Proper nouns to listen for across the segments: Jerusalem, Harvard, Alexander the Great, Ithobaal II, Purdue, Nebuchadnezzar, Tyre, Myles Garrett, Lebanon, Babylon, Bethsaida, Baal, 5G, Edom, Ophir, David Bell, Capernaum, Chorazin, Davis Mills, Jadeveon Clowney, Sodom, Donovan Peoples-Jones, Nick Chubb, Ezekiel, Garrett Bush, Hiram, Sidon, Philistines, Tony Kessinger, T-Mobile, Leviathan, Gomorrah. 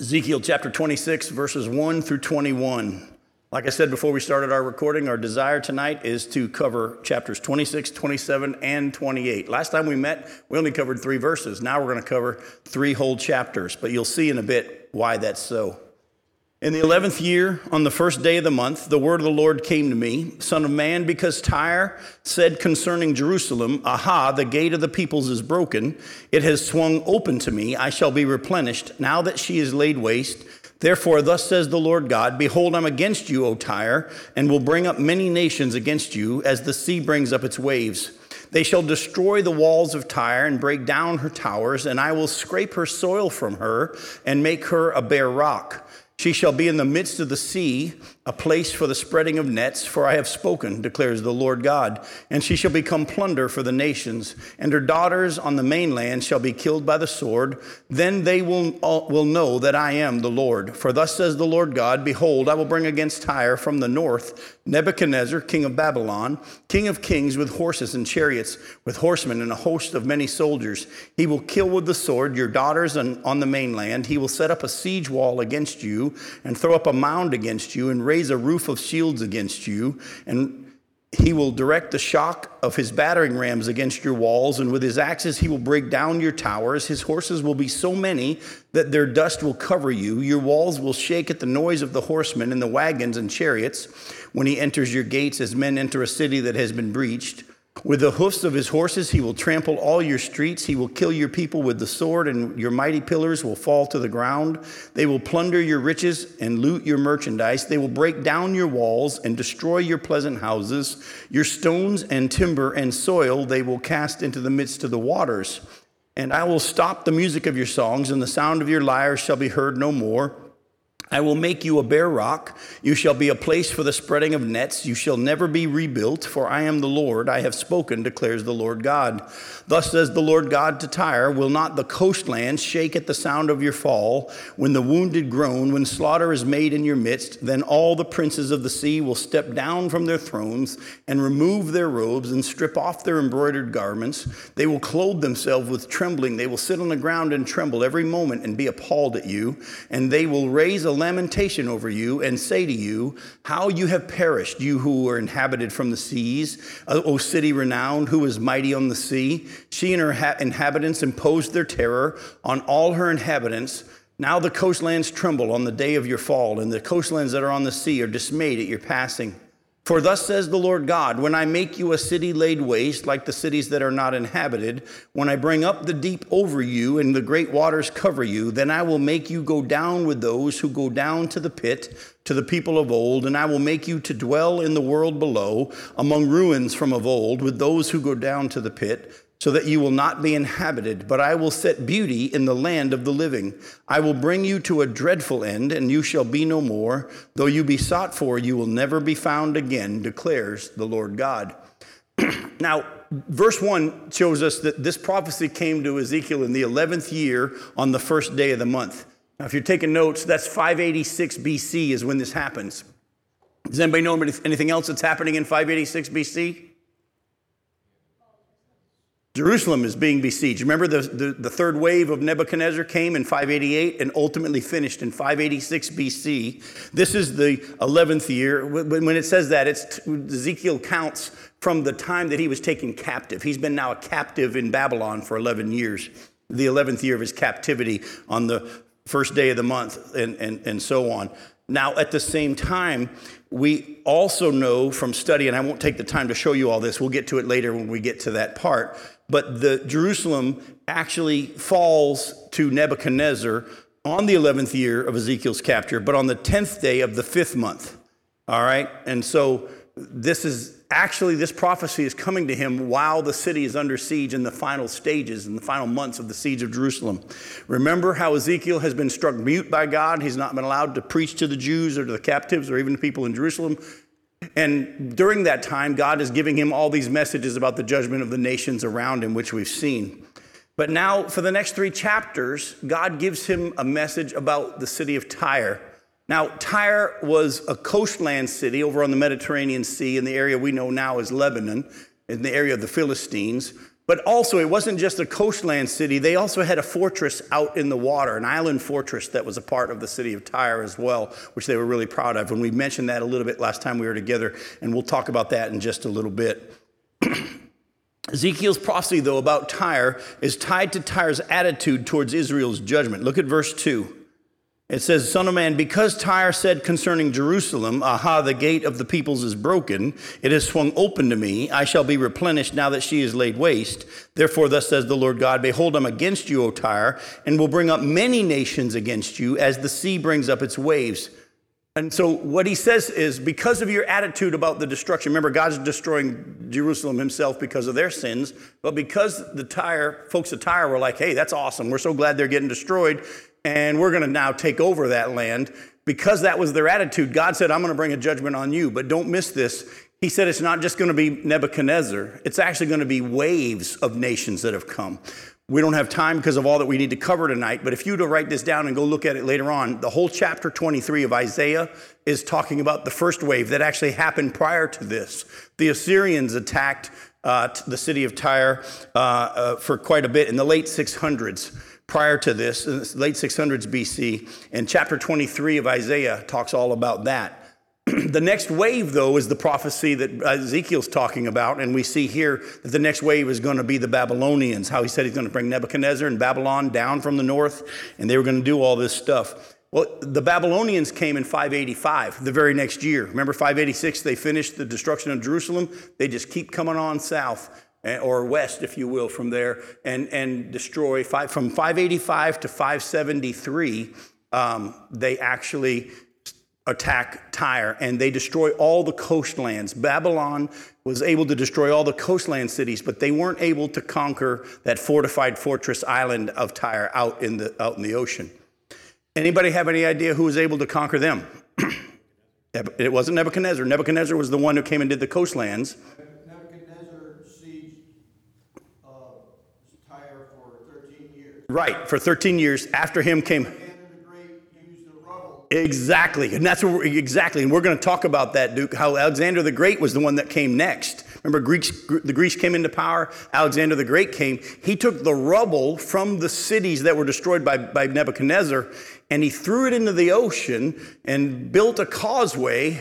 Ezekiel chapter 26, verses 1 through 21. Like I said before we started our recording, our desire tonight is to cover chapters 26, 27, and 28. Last time we met, we only covered 3 verses. Now we're going to cover 3 whole chapters, but you'll see in a bit why that's so. In the 11th year, on the first day of the month, the word of the Lord came to me, Son of man, because Tyre said concerning Jerusalem, Aha, the gate of the peoples is broken. It has swung open to me. I shall be replenished now that she is laid waste. Therefore, thus says the Lord God, Behold, I'm against you, O Tyre, and will bring up many nations against you, as the sea brings up its waves. They shall destroy the walls of Tyre and break down her towers, and I will scrape her soil from her and make her a bare rock. She shall be in the midst of the sea, a place for the spreading of nets, for I have spoken, declares the Lord God. And she shall become plunder for the nations, and her daughters on the mainland shall be killed by the sword. Then they will know that I am the Lord. For thus says the Lord God, Behold, I will bring against Tyre from the north Nebuchadnezzar, king of Babylon, king of kings, with horses and chariots, with horsemen and a host of many soldiers. He will kill with the sword your daughters on the mainland. He will set up a siege wall against you, and throw up a mound against you, and raise a roof of shields against you, and he will direct the shock of his battering rams against your walls, and with his axes he will break down your towers. His horses will be so many that their dust will cover you. Your walls will shake at the noise of the horsemen and the wagons and chariots when he enters your gates as men enter a city that has been breached. With the hoofs of his horses he will trample all your streets. He will kill your people with the sword, and your mighty pillars will fall to the ground. They will plunder your riches and loot your merchandise. They will break down your walls and destroy your pleasant houses. Your stones and timber and soil they will cast into the midst of the waters. And I will stop the music of your songs, and the sound of your lyres shall be heard no more. I will make you a bare rock. You shall be a place for the spreading of nets. You shall never be rebuilt, for I am the Lord. I have spoken, declares the Lord God. Thus says the Lord God to Tyre, Will not the coastlands shake at the sound of your fall? When the wounded groan, when slaughter is made in your midst, then all the princes of the sea will step down from their thrones and remove their robes and strip off their embroidered garments. They will clothe themselves with trembling. They will sit on the ground and tremble every moment and be appalled at you. And they will raise a lamentation over you and say to you, How you have perished, you who are inhabited from the seas, O city renowned, who is mighty on the sea. She and her inhabitants imposed their terror on all her inhabitants. Now the coastlands tremble on the day of your fall, and the coastlands that are on the sea are dismayed at your passing. For thus says the Lord God, When I make you a city laid waste, like the cities that are not inhabited, when I bring up the deep over you and the great waters cover you, then I will make you go down with those who go down to the pit, to the people of old, and I will make you to dwell in the world below, among ruins from of old, with those who go down to the pit, so that you will not be inhabited, but I will set beauty in the land of the living. I will bring you to a dreadful end, and you shall be no more. Though you be sought for, you will never be found again, declares the Lord God. Now, verse 1 shows us that this prophecy came to Ezekiel in the 11th year on the first day of the month. Now, if you're taking notes, that's 586 BC is when this happens. Does anybody know anything else that's happening in 586 BC? Jerusalem is being besieged. Remember the third wave of Nebuchadnezzar came in 588 and ultimately finished in 586 BC. This is the 11th year. When it says that, it's Ezekiel counts from the time that he was taken captive. He's been now a captive in Babylon for 11 years, the 11th year of his captivity on the first day of the month and so on. Now, at the same time, we also know from study, and I won't take the time to show you all this. We'll get to it later when we get to that part. But the Jerusalem actually falls to Nebuchadnezzar on the 11th year of Ezekiel's capture, but on the 10th day of the 5th month. All right? And so this prophecy is coming to him while the city is under siege in the final stages, in the final months of the siege of Jerusalem. Remember how Ezekiel has been struck mute by God. He's not been allowed to preach to the Jews or to the captives or even to people in Jerusalem. And during that time, God is giving him all these messages about the judgment of the nations around him, which we've seen. But now for the next 3 chapters, God gives him a message about the city of Tyre. Now, Tyre was a coastland city over on the Mediterranean Sea in the area we know now as Lebanon, in the area of the Philistines. But also, it wasn't just a coastland city. They also had a fortress out in the water, an island fortress that was a part of the city of Tyre as well, which they were really proud of. And we mentioned that a little bit last time we were together, and we'll talk about that in just a little bit. Ezekiel's prophecy, though, about Tyre is tied to Tyre's attitude towards Israel's judgment. Look at verse 2. It says, "Son of man, because Tyre said concerning Jerusalem, Aha, the gate of the peoples is broken. It has swung open to me. I shall be replenished now that she is laid waste. Therefore, thus says the Lord God, Behold, I'm against you, O Tyre, and will bring up many nations against you as the sea brings up its waves." And so what he says is, because of your attitude about the destruction, remember, God's destroying Jerusalem himself because of their sins. But because the folks at Tyre were like, hey, that's awesome. We're so glad they're getting destroyed. And we're going to now take over that land. Because that was their attitude, God said, I'm going to bring a judgment on you. But don't miss this. He said it's not just going to be Nebuchadnezzar. It's actually going to be waves of nations that have come. We don't have time because of all that we need to cover tonight. But if you were to write this down and go look at it later on, the whole chapter 23 of Isaiah is talking about the first wave that actually happened prior to this. The Assyrians attacked the city of Tyre for quite a bit in the late 600s. Prior to this, late 600s BC, and chapter 23 of Isaiah talks all about that. The next wave, though, is the prophecy that Ezekiel's talking about, and we see here that the next wave is going to be the Babylonians, how he said he's going to bring Nebuchadnezzar and Babylon down from the north, and they were going to do all this stuff. Well, the Babylonians came in 585, the very next year. Remember, 586, they finished the destruction of Jerusalem. They just keep coming on south, or west, if you will, from there, and destroy. From 585 to 573, they actually attack Tyre, and they destroy all the coastlands. Babylon was able to destroy all the coastland cities, but they weren't able to conquer that fortified fortress island of Tyre out in the ocean. Anybody have any idea who was able to conquer them? It wasn't Nebuchadnezzar. Nebuchadnezzar was the one who came and did the coastlands. Right, for 13 years after him came. Alexander the Great used the rubble. Exactly, and that's what and we're going to talk about that, Duke. How Alexander the Great was the one that came next. Remember, the Greeks came into power. Alexander the Great came. He took the rubble from the cities that were destroyed by Nebuchadnezzar, and he threw it into the ocean and built a causeway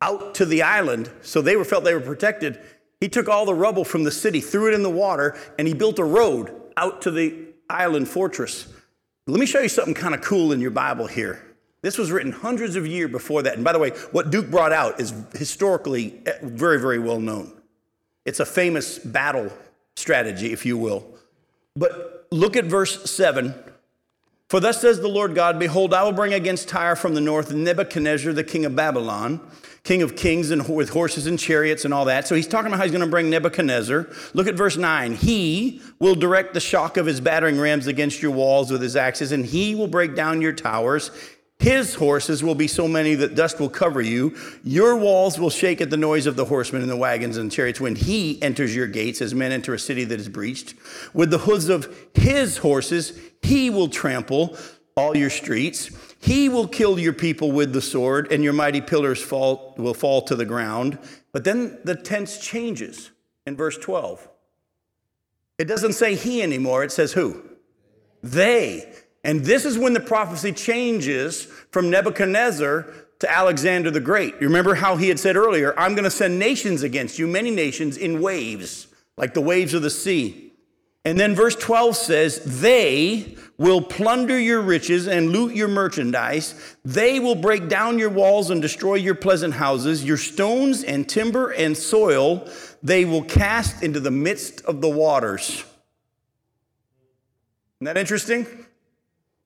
out to the island, so they felt they were protected. He took all the rubble from the city, threw it in the water, and he built a road out to the island fortress. Let me show you something kind of cool in your Bible here. This was written hundreds of years before that. And by the way, what Duke brought out is historically very, very well known. It's a famous battle strategy, if you will. But look at verse 7. For thus says the Lord God, Behold, I will bring against Tyre from the north Nebuchadnezzar, the king of Babylon, king of kings, and with horses and chariots and all that. So he's talking about how he's going to bring Nebuchadnezzar. Look at verse 9. He will direct the shock of his battering rams against your walls with his axes, and he will break down your towers. His horses will be so many that dust will cover you. Your walls will shake at the noise of the horsemen and the wagons and chariots when he enters your gates as men enter a city that is breached. With the hooves of his horses, he will trample all your streets. He will kill your people with the sword, and your mighty pillars will fall to the ground. But then the tense changes in verse 12. It doesn't say he anymore. It says who? They. And this is when the prophecy changes from Nebuchadnezzar to Alexander the Great. You remember how he had said earlier, I'm going to send nations against you, many nations, in waves, like the waves of the sea. And then verse 12 says, they will plunder your riches and loot your merchandise. They will break down your walls and destroy your pleasant houses, your stones and timber and soil. They will cast into the midst of the waters. Isn't that interesting?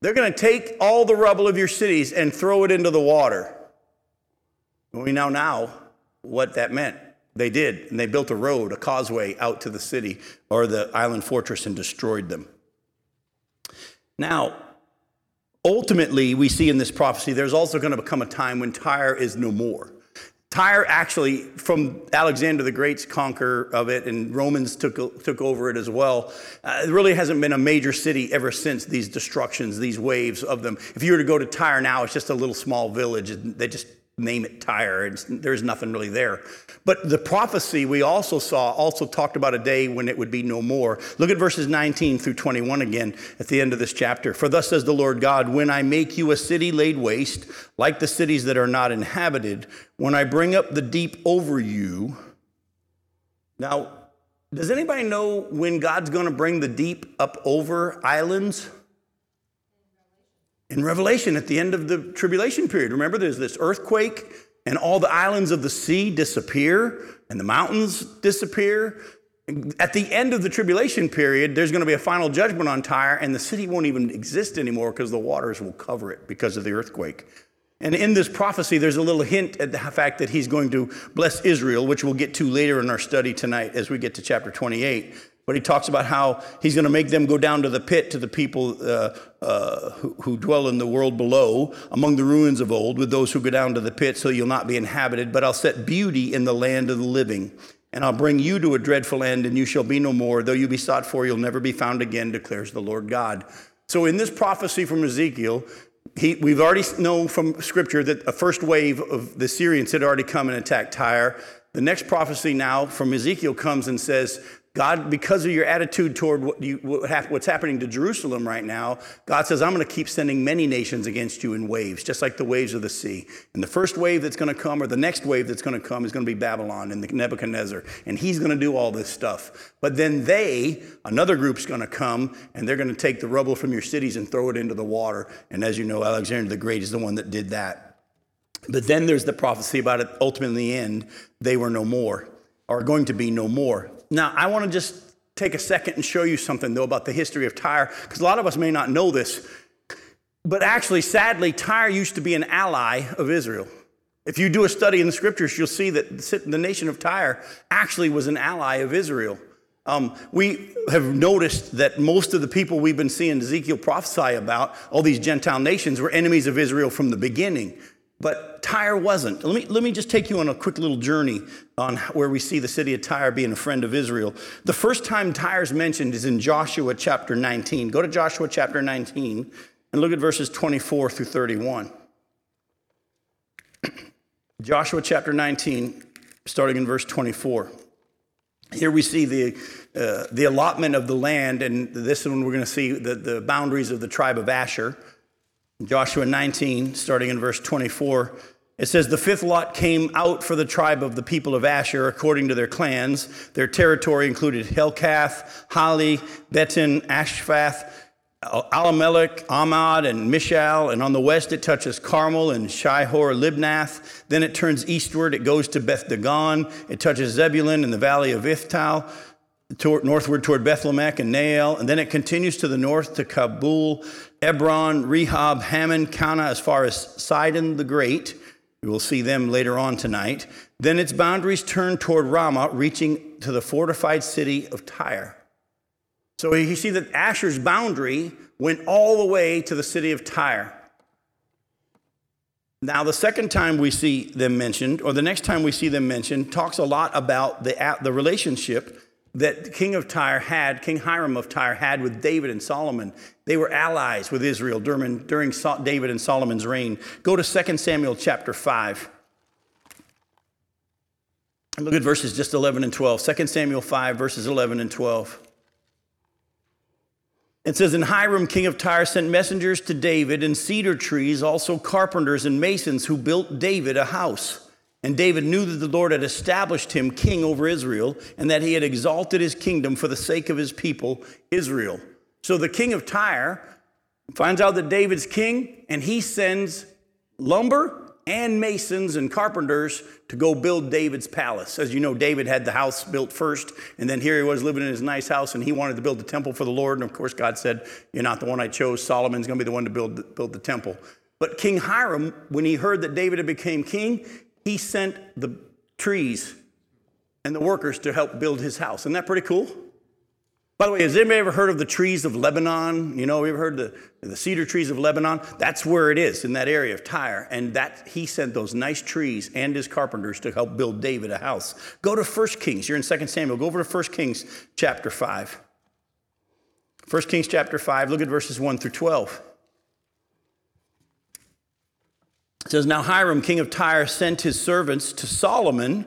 They're going to take all the rubble of your cities and throw it into the water. We know now what that meant. They did, and they built a road, a causeway out to the city or the island fortress and destroyed them. Now, ultimately, we see in this prophecy, there's also going to become a time when Tyre is no more. Tyre actually, from Alexander the Great's conquer of it, and Romans took over it as well, it really hasn't been a major city ever since these destructions, these waves of them. If you were to go to Tyre now, it's just a little small village. They just name it Tyre. There's nothing really there. But the prophecy we also saw also talked about a day when it would be no more. Look at verses 19 through 21 again at the end of this chapter. For thus says the Lord God, when I make you a city laid waste, like the cities that are not inhabited, when I bring up the deep over you. Now, does anybody know when God's going to bring the deep up over islands? In Revelation, at the end of the tribulation period, remember there's this earthquake and all the islands of the sea disappear and the mountains disappear. At the end of the tribulation period, there's going to be a final judgment on Tyre, and the city won't even exist anymore because the waters will cover it because of the earthquake. And in this prophecy, there's a little hint at the fact that he's going to bless Israel, which we'll get to later in our study tonight as we get to chapter 28. But he talks about how he's going to make them go down to the pit, to the people who dwell in the world below, among the ruins of old, with those who go down to the pit, so you'll not be inhabited. But I'll set beauty in the land of the living, and I'll bring you to a dreadful end, and you shall be no more. Though you be sought for, you'll never be found again, declares the Lord God. So in this prophecy from Ezekiel, we've already known from Scripture that a first wave of the Syrians had already come and attacked Tyre. The next prophecy now from Ezekiel comes and says, God, because of your attitude toward what's happening to Jerusalem right now, God says, I'm going to keep sending many nations against you in waves, just like the waves of the sea. And the first wave that's going to come, or the next wave that's going to come, is going to be Babylon and Nebuchadnezzar. And he's going to do all this stuff. But then another group's going to come, and they're going to take the rubble from your cities and throw it into the water. And as you know, Alexander the Great is the one that did that. But then there's the prophecy about it. Ultimately, in the end, they were no more, or going to be no more. Now, I want to just take a second and show you something, though, about the history of Tyre, because a lot of us may not know this. But actually, sadly, Tyre used to be an ally of Israel. If you do a study in the Scriptures, you'll see that the nation of Tyre actually was an ally of Israel. We have noticed that most of the people we've been seeing Ezekiel prophesy about, all these Gentile nations, were enemies of Israel from the beginning. But Tyre wasn't. Let me just take you on a quick little journey on where we see the city of Tyre being a friend of Israel. The first time Tyre's mentioned is in Joshua chapter 19. Go to Joshua chapter 19 and look at verses 24 through 31. Joshua chapter 19, starting in verse 24. Here we see the allotment of the land, and this one we're going to see the boundaries of the tribe of Asher. Joshua 19, starting in verse 24, it says, the fifth lot came out for the tribe of the people of Asher according to their clans. Their territory included Helkath, Hali, Betin, Ashvath, Alamelech, Amad, and Mishal. And on the west it touches Carmel and Shihor, Libnath. Then it turns eastward. It goes to Beth Dagon. It touches Zebulun and the valley of Iftal. Northward toward Bethlehem and Nael, and then it continues to the north to Kabul, Ebron, Rehob, Hammon, Kana, as far as Sidon the Great. We will see them later on tonight. Then its boundaries turn toward Ramah, reaching to the fortified city of Tyre. So you see that Asher's boundary went all the way to the city of Tyre. Now, the second time we see them mentioned, or the next time we see them mentioned, talks a lot about the relationship that King Hiram of Tyre had with David and Solomon. They were allies with Israel during David and Solomon's reign. Go to 2 Samuel chapter 5. And look at verses just 11 and 12. 2 Samuel 5, verses 11 and 12. It says, and Hiram, king of Tyre, sent messengers to David and cedar trees, also carpenters and masons who built David a house. And David knew that the Lord had established him king over Israel, and that he had exalted his kingdom for the sake of his people, Israel. So the king of Tyre finds out that David's king, and he sends lumber and masons and carpenters to go build David's palace. As you know, David had the house built first, and then here he was living in his nice house, and he wanted to build the temple for the Lord. And of course, God said, you're not the one I chose. Solomon's going to be the one to build the temple. But King Hiram, when he heard that David had become king, he sent the trees and the workers to help build his house. Isn't that pretty cool? By the way, has anybody ever heard of the trees of Lebanon? You know, have you ever heard the cedar trees of Lebanon? That's where it is, in that area of Tyre. And that he sent those nice trees and his carpenters to help build David a house. Go to 1 Kings. You're in 2 Samuel. Go over to 1 Kings chapter 5. 1 Kings chapter 5. Look at verses 1 through 12. It says, now Hiram, king of Tyre, sent his servants to Solomon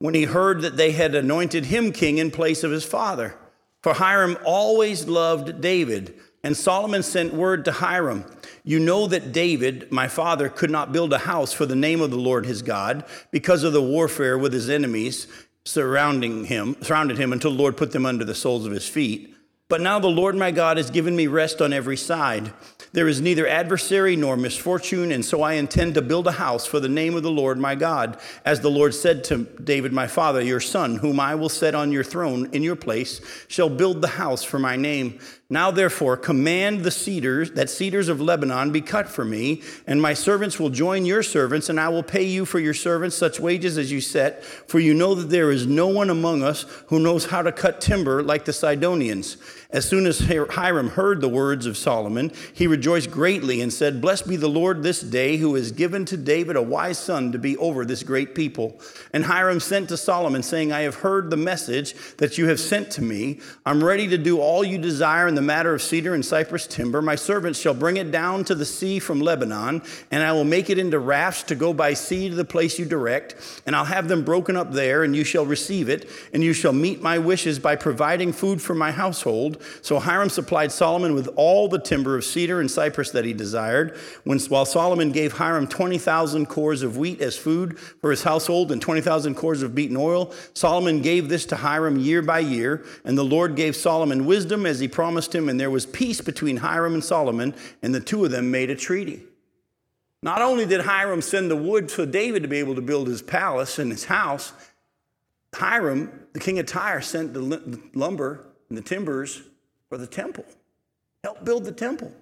when he heard that they had anointed him king in place of his father. For Hiram always loved David. And Solomon sent word to Hiram, you know that David, my father, could not build a house for the name of the Lord his God because of the warfare with his enemies surrounded him until the Lord put them under the soles of his feet. But now the Lord my God has given me rest on every side. There is neither adversary nor misfortune, and so I intend to build a house for the name of the Lord my God, as the Lord said to David my father, your son, whom I will set on your throne in your place, shall build the house for my name. Now therefore command the cedars, that cedars of Lebanon be cut for me, and my servants will join your servants, and I will pay you for your servants such wages as you set, for you know that there is no one among us who knows how to cut timber like the Sidonians. As soon as Hiram heard the words of Solomon, he rejoiced greatly and said, blessed be the Lord this day, who has given to David a wise son to be over this great people. And Hiram sent to Solomon, saying, I have heard the message that you have sent to me. I'm ready to do all you desire in the matter of cedar and cypress timber. My servants shall bring it down to the sea from Lebanon, and I will make it into rafts to go by sea to the place you direct. And I'll have them broken up there, and you shall receive it, and you shall meet my wishes by providing food for my household. So Hiram supplied Solomon with all the timber of cedar and cypress that he desired, while Solomon gave Hiram 20,000 cores of wheat as food for his household and 20,000 cores of beaten oil. Solomon gave this to Hiram year by year, and the Lord gave Solomon wisdom as he promised him, and there was peace between Hiram and Solomon, and the two of them made a treaty. Not only did Hiram send the wood for David to be able to build his palace and his house, Hiram, the king of Tyre, sent the lumber and the timbers for the temple. Help build the temple.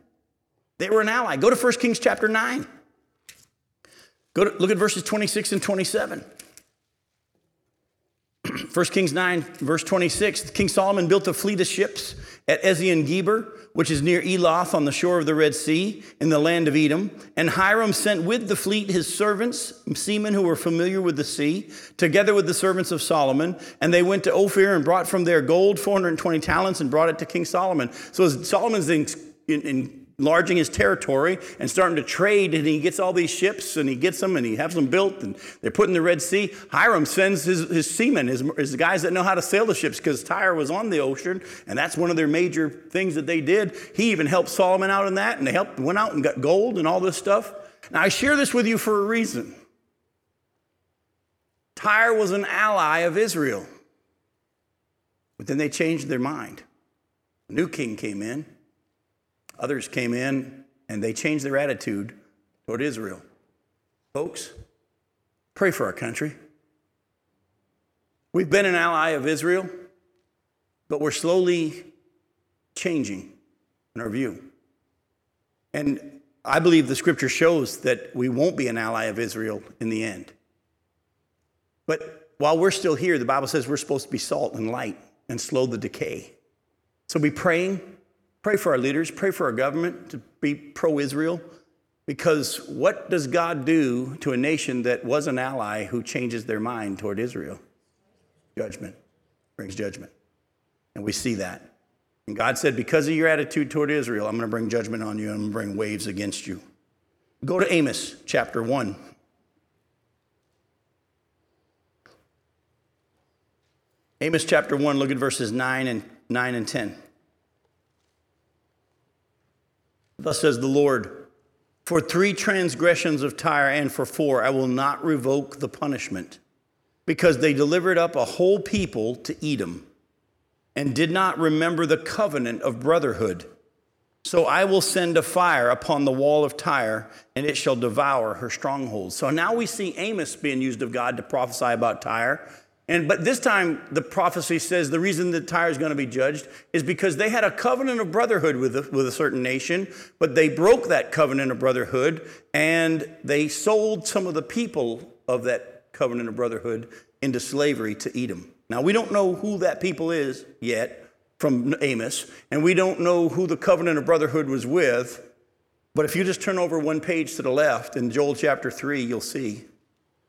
They were an ally. Go to 1 Kings chapter 9. Look at verses 26 and 27. 1 Kings 9, verse 26. King Solomon built a fleet of ships at Ezion-Geber, which is near Eloth on the shore of the Red Sea in the land of Edom. And Hiram sent with the fleet his servants, seamen who were familiar with the sea, together with the servants of Solomon. And they went to Ophir and brought from there gold, 420 talents, and brought it to King Solomon. So as Solomon's enlarging his territory and starting to trade, and he gets all these ships, and he gets them, and he has them built, and they're put in the Red Sea. Hiram sends his seamen, his guys that know how to sail the ships, because Tyre was on the ocean, and that's one of their major things that they did. He even helped Solomon out in that, and they went out and got gold and all this stuff. Now, I share this with you for a reason. Tyre was an ally of Israel, but then they changed their mind. A new king came in. Others came in, and they changed their attitude toward Israel. Folks, pray for our country. We've been an ally of Israel, but we're slowly changing in our view. And I believe the scripture shows that we won't be an ally of Israel in the end. But while we're still here, the Bible says we're supposed to be salt and light and slow the decay. So be praying. Pray for our leaders, pray for our government to be pro-Israel, because what does God do to a nation that was an ally who changes their mind toward Israel? Judgment brings judgment, and we see that. And God said, because of your attitude toward Israel, I'm going to bring judgment on you, and I'm going to bring waves against you. Go to Amos chapter 1. Amos chapter 1, look at verses 9 and 10. Thus says the Lord, for 3 transgressions of Tyre and for 4, I will not revoke the punishment, because they delivered up a whole people to Edom and did not remember the covenant of brotherhood. So I will send a fire upon the wall of Tyre, and it shall devour her strongholds. So now we see Amos being used of God to prophesy about Tyre. But this time the prophecy says the reason that Tyre is going to be judged is because they had a covenant of brotherhood with a certain nation, but they broke that covenant of brotherhood, and they sold some of the people of that covenant of brotherhood into slavery to Edom. Now, we don't know who that people is yet from Amos, and we don't know who the covenant of brotherhood was with, but if you just turn over one page to the left in Joel chapter 3, you'll see.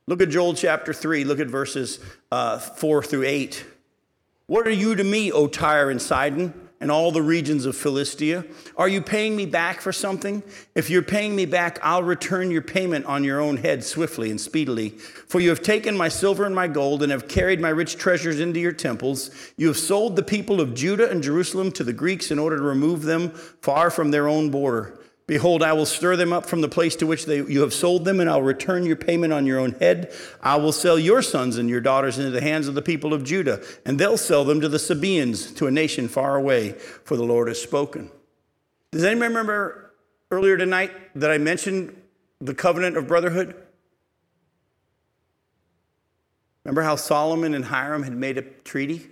Look at Joel chapter 3. Look at verses 4 through 8. What are you to me, O Tyre and Sidon? and all the regions of Philistia? Are you paying me back for something? If you're paying me back, I'll return your payment on your own head swiftly and speedily. For you have taken my silver and my gold and have carried my rich treasures into your temples. You have sold the people of Judah and Jerusalem to the Greeks in order to remove them far from their own border. Behold, I will stir them up from the place to which you have sold them, and I'll return your payment on your own head. I will sell your sons and your daughters into the hands of the people of Judah, and they'll sell them to the Sabaeans, to a nation far away, for the Lord has spoken. Does anybody remember earlier tonight that I mentioned the covenant of brotherhood? Remember how Solomon and Hiram had made a treaty?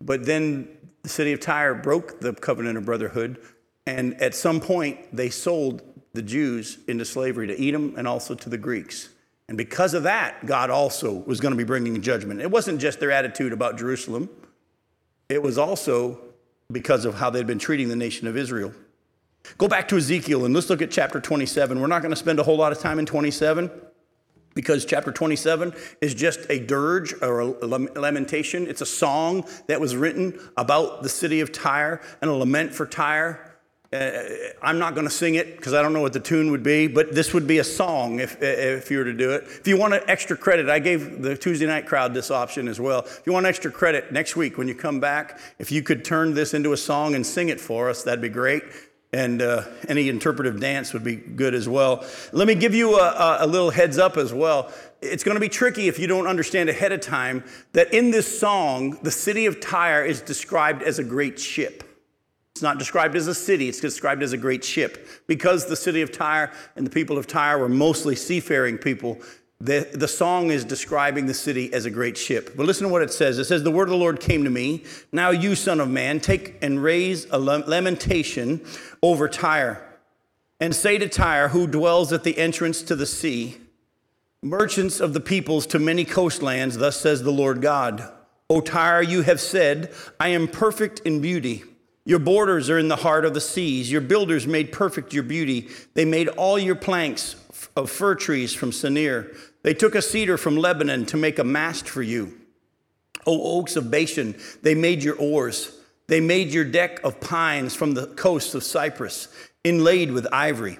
But then the city of Tyre broke the covenant of brotherhood, and at some point, they sold the Jews into slavery to Edom and also to the Greeks. And because of that, God also was going to be bringing judgment. It wasn't just their attitude about Jerusalem. It was also because of how they'd been treating the nation of Israel. Go back to Ezekiel and let's look at chapter 27. We're not going to spend a whole lot of time in 27 because chapter 27 is just a dirge or a lamentation. It's a song that was written about the city of Tyre and a lament for Tyre. I'm not going to sing it because I don't know what the tune would be, but this would be a song if you were to do it. If you want extra credit, I gave the Tuesday night crowd this option as well. If you want extra credit, next week when you come back, if you could turn this into a song and sing it for us, that'd be great. And any interpretive dance would be good as well. Let me give you a little heads up as well. It's going to be tricky if you don't understand ahead of time that in this song, the city of Tyre is described as a great ship. It's not described as a city, it's described as a great ship. Because the city of Tyre and the people of Tyre were mostly seafaring people, the song is describing the city as a great ship. But listen to what it says. It says, the word of the Lord came to me. Now you, son of man, take and raise a lamentation over Tyre. And say to Tyre, who dwells at the entrance to the sea, merchants of the peoples to many coastlands, thus says the Lord God. O Tyre, you have said, I am perfect in beauty. Your borders are in the heart of the seas. Your builders made perfect your beauty. They made all your planks of fir trees from Senir. They took a cedar from Lebanon to make a mast for you. O oaks of Bashan, they made your oars. They made your deck of pines from the coast of Cyprus, inlaid with ivory.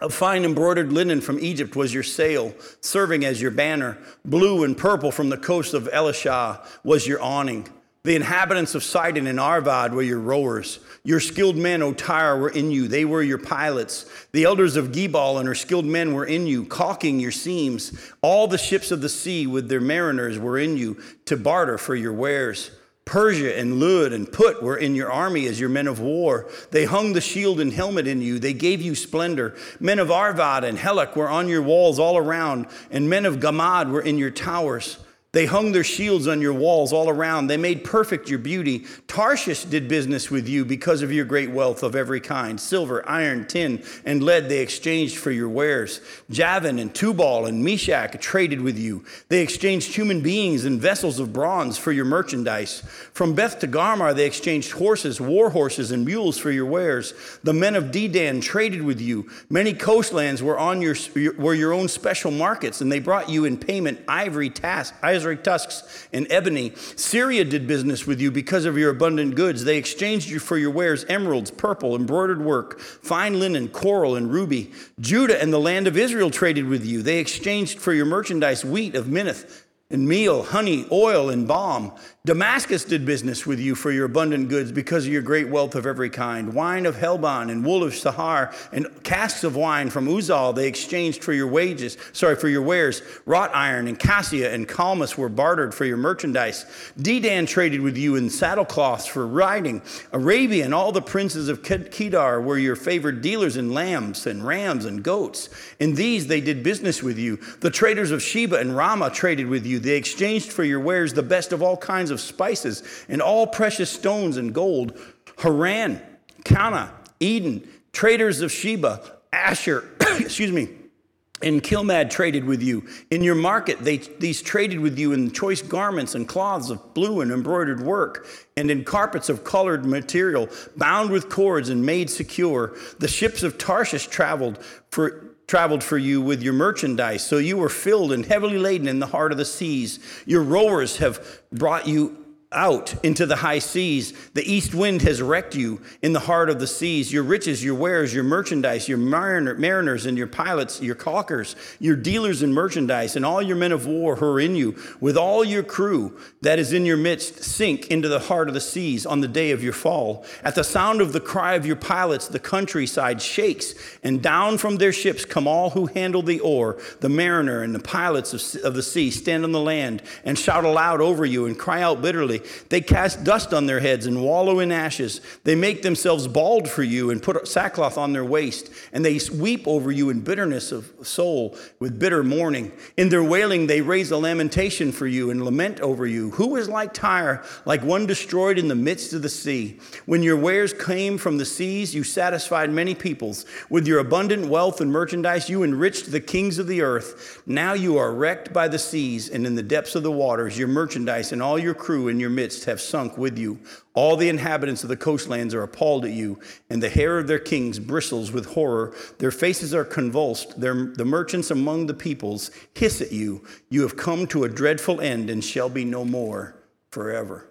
Of fine embroidered linen from Egypt was your sail, serving as your banner. Blue and purple from the coast of Elishah was your awning. The inhabitants of Sidon and Arvad were your rowers. Your skilled men, O Tyre, were in you. They were your pilots. The elders of Gebal and her skilled men were in you, caulking your seams. All the ships of the sea with their mariners were in you to barter for your wares. Persia and Lud and Put were in your army as your men of war. They hung the shield and helmet in you. They gave you splendor. Men of Arvad and Helek were on your walls all around, and men of Gamad were in your towers. They hung their shields on your walls all around. They made perfect your beauty. Tarshish did business with you because of your great wealth of every kind. Silver, iron, tin, and lead they exchanged for your wares. Javan and Tubal and Meshach traded with you. They exchanged human beings and vessels of bronze for your merchandise. From Beth to Garmar they exchanged horses, war horses, and mules for your wares. The men of Dedan traded with you. Many coastlands were your own special markets, and they brought you in payment ivory tusks and ebony. Syria did business with you because of your abundant goods. They exchanged you for your wares, emeralds, purple, embroidered work, fine linen, coral, and ruby. Judah and the land of Israel traded with you. They exchanged for your merchandise wheat of Minnith and meal, honey, oil, and balm. Damascus did business with you for your abundant goods because of your great wealth of every kind. Wine of Helbon and wool of Sahar and casks of wine from Uzal they exchanged for your wares. Wrought iron and cassia and calmus were bartered for your merchandise. Dedan traded with you in saddlecloths for riding. Arabia and all the princes of Kedar were your favored dealers in lambs and rams and goats. In these they did business with you. The traders of Sheba and Ramah traded with you. They exchanged for your wares the best of all kinds of spices and all precious stones and gold. Haran, Cana, Eden, traders of Sheba, Asher, and Kilmad traded with you. In your market, these traded with you in choice garments and cloths of blue and embroidered work, and in carpets of colored material, bound with cords and made secure. The ships of Tarshish traveled for you with your merchandise, so you were filled and heavily laden in the heart of the seas. Your rowers have brought you out into the high seas. The east wind has wrecked you in the heart of the seas. Your riches, your wares, your merchandise, your mariners and your pilots, your caulkers, your dealers in merchandise, and all your men of war who are in you, with all your crew that is in your midst, sink into the heart of the seas on the day of your fall. At the sound of the cry of your pilots, the countryside shakes, and down from their ships come all who handle the oar. The mariner and the pilots of the sea stand on the land and shout aloud over you and cry out bitterly. They cast dust on their heads and wallow in ashes. They make themselves bald for you and put sackcloth on their waist, and they weep over you in bitterness of soul with bitter mourning. In their wailing they raise a lamentation for you and lament over you. Who is like Tyre, like one destroyed in the midst of the sea? When your wares came from the seas, you satisfied many peoples. With your abundant wealth and merchandise, you enriched the kings of the earth. Now you are wrecked by the seas, and in the depths of the waters, your merchandise and all your crew in your midst have sunk with you. All the inhabitants of the coastlands are appalled at you, and the hair of their kings bristles with horror. Their faces are convulsed. The merchants among the peoples hiss at you. You have come to a dreadful end and shall be no more forever.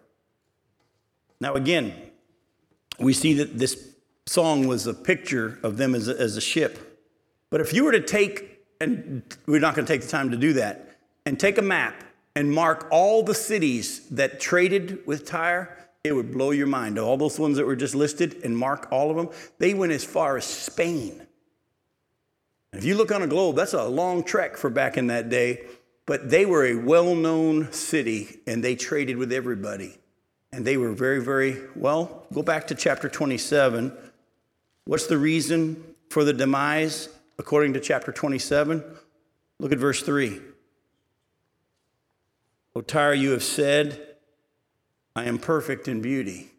Now again, we see that this song was a picture of them as a ship. But if you were to take, and we're not going to take the time to do that, and take a map and mark all the cities that traded with Tyre, it would blow your mind. All those ones that were just listed, and mark all of them, they went as far as Spain. If you look on a globe, that's a long trek for back in that day, but they were a well-known city, and they traded with everybody. And they were very, very, well, go back to chapter 27. What's the reason for the demise according to chapter 27? Look at verse 3. O Tyre, you have said, I am perfect in beauty.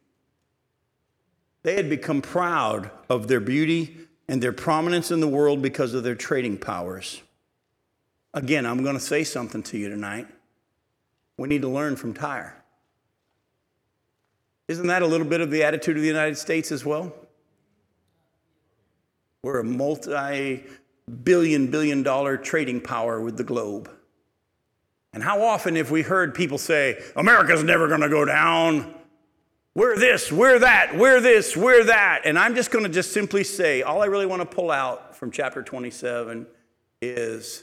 They had become proud of their beauty and their prominence in the world because of their trading powers. Again, I'm going to say something to you tonight. We need to learn from Tyre. Isn't that a little bit of the attitude of the United States as well? We're a multi-billion dollar trading power with the globe. And how often have we heard people say, America's never going to go down. We're this, we're that, we're this, we're that. And I'm just going to just simply say, all I really want to pull out from chapter 27 is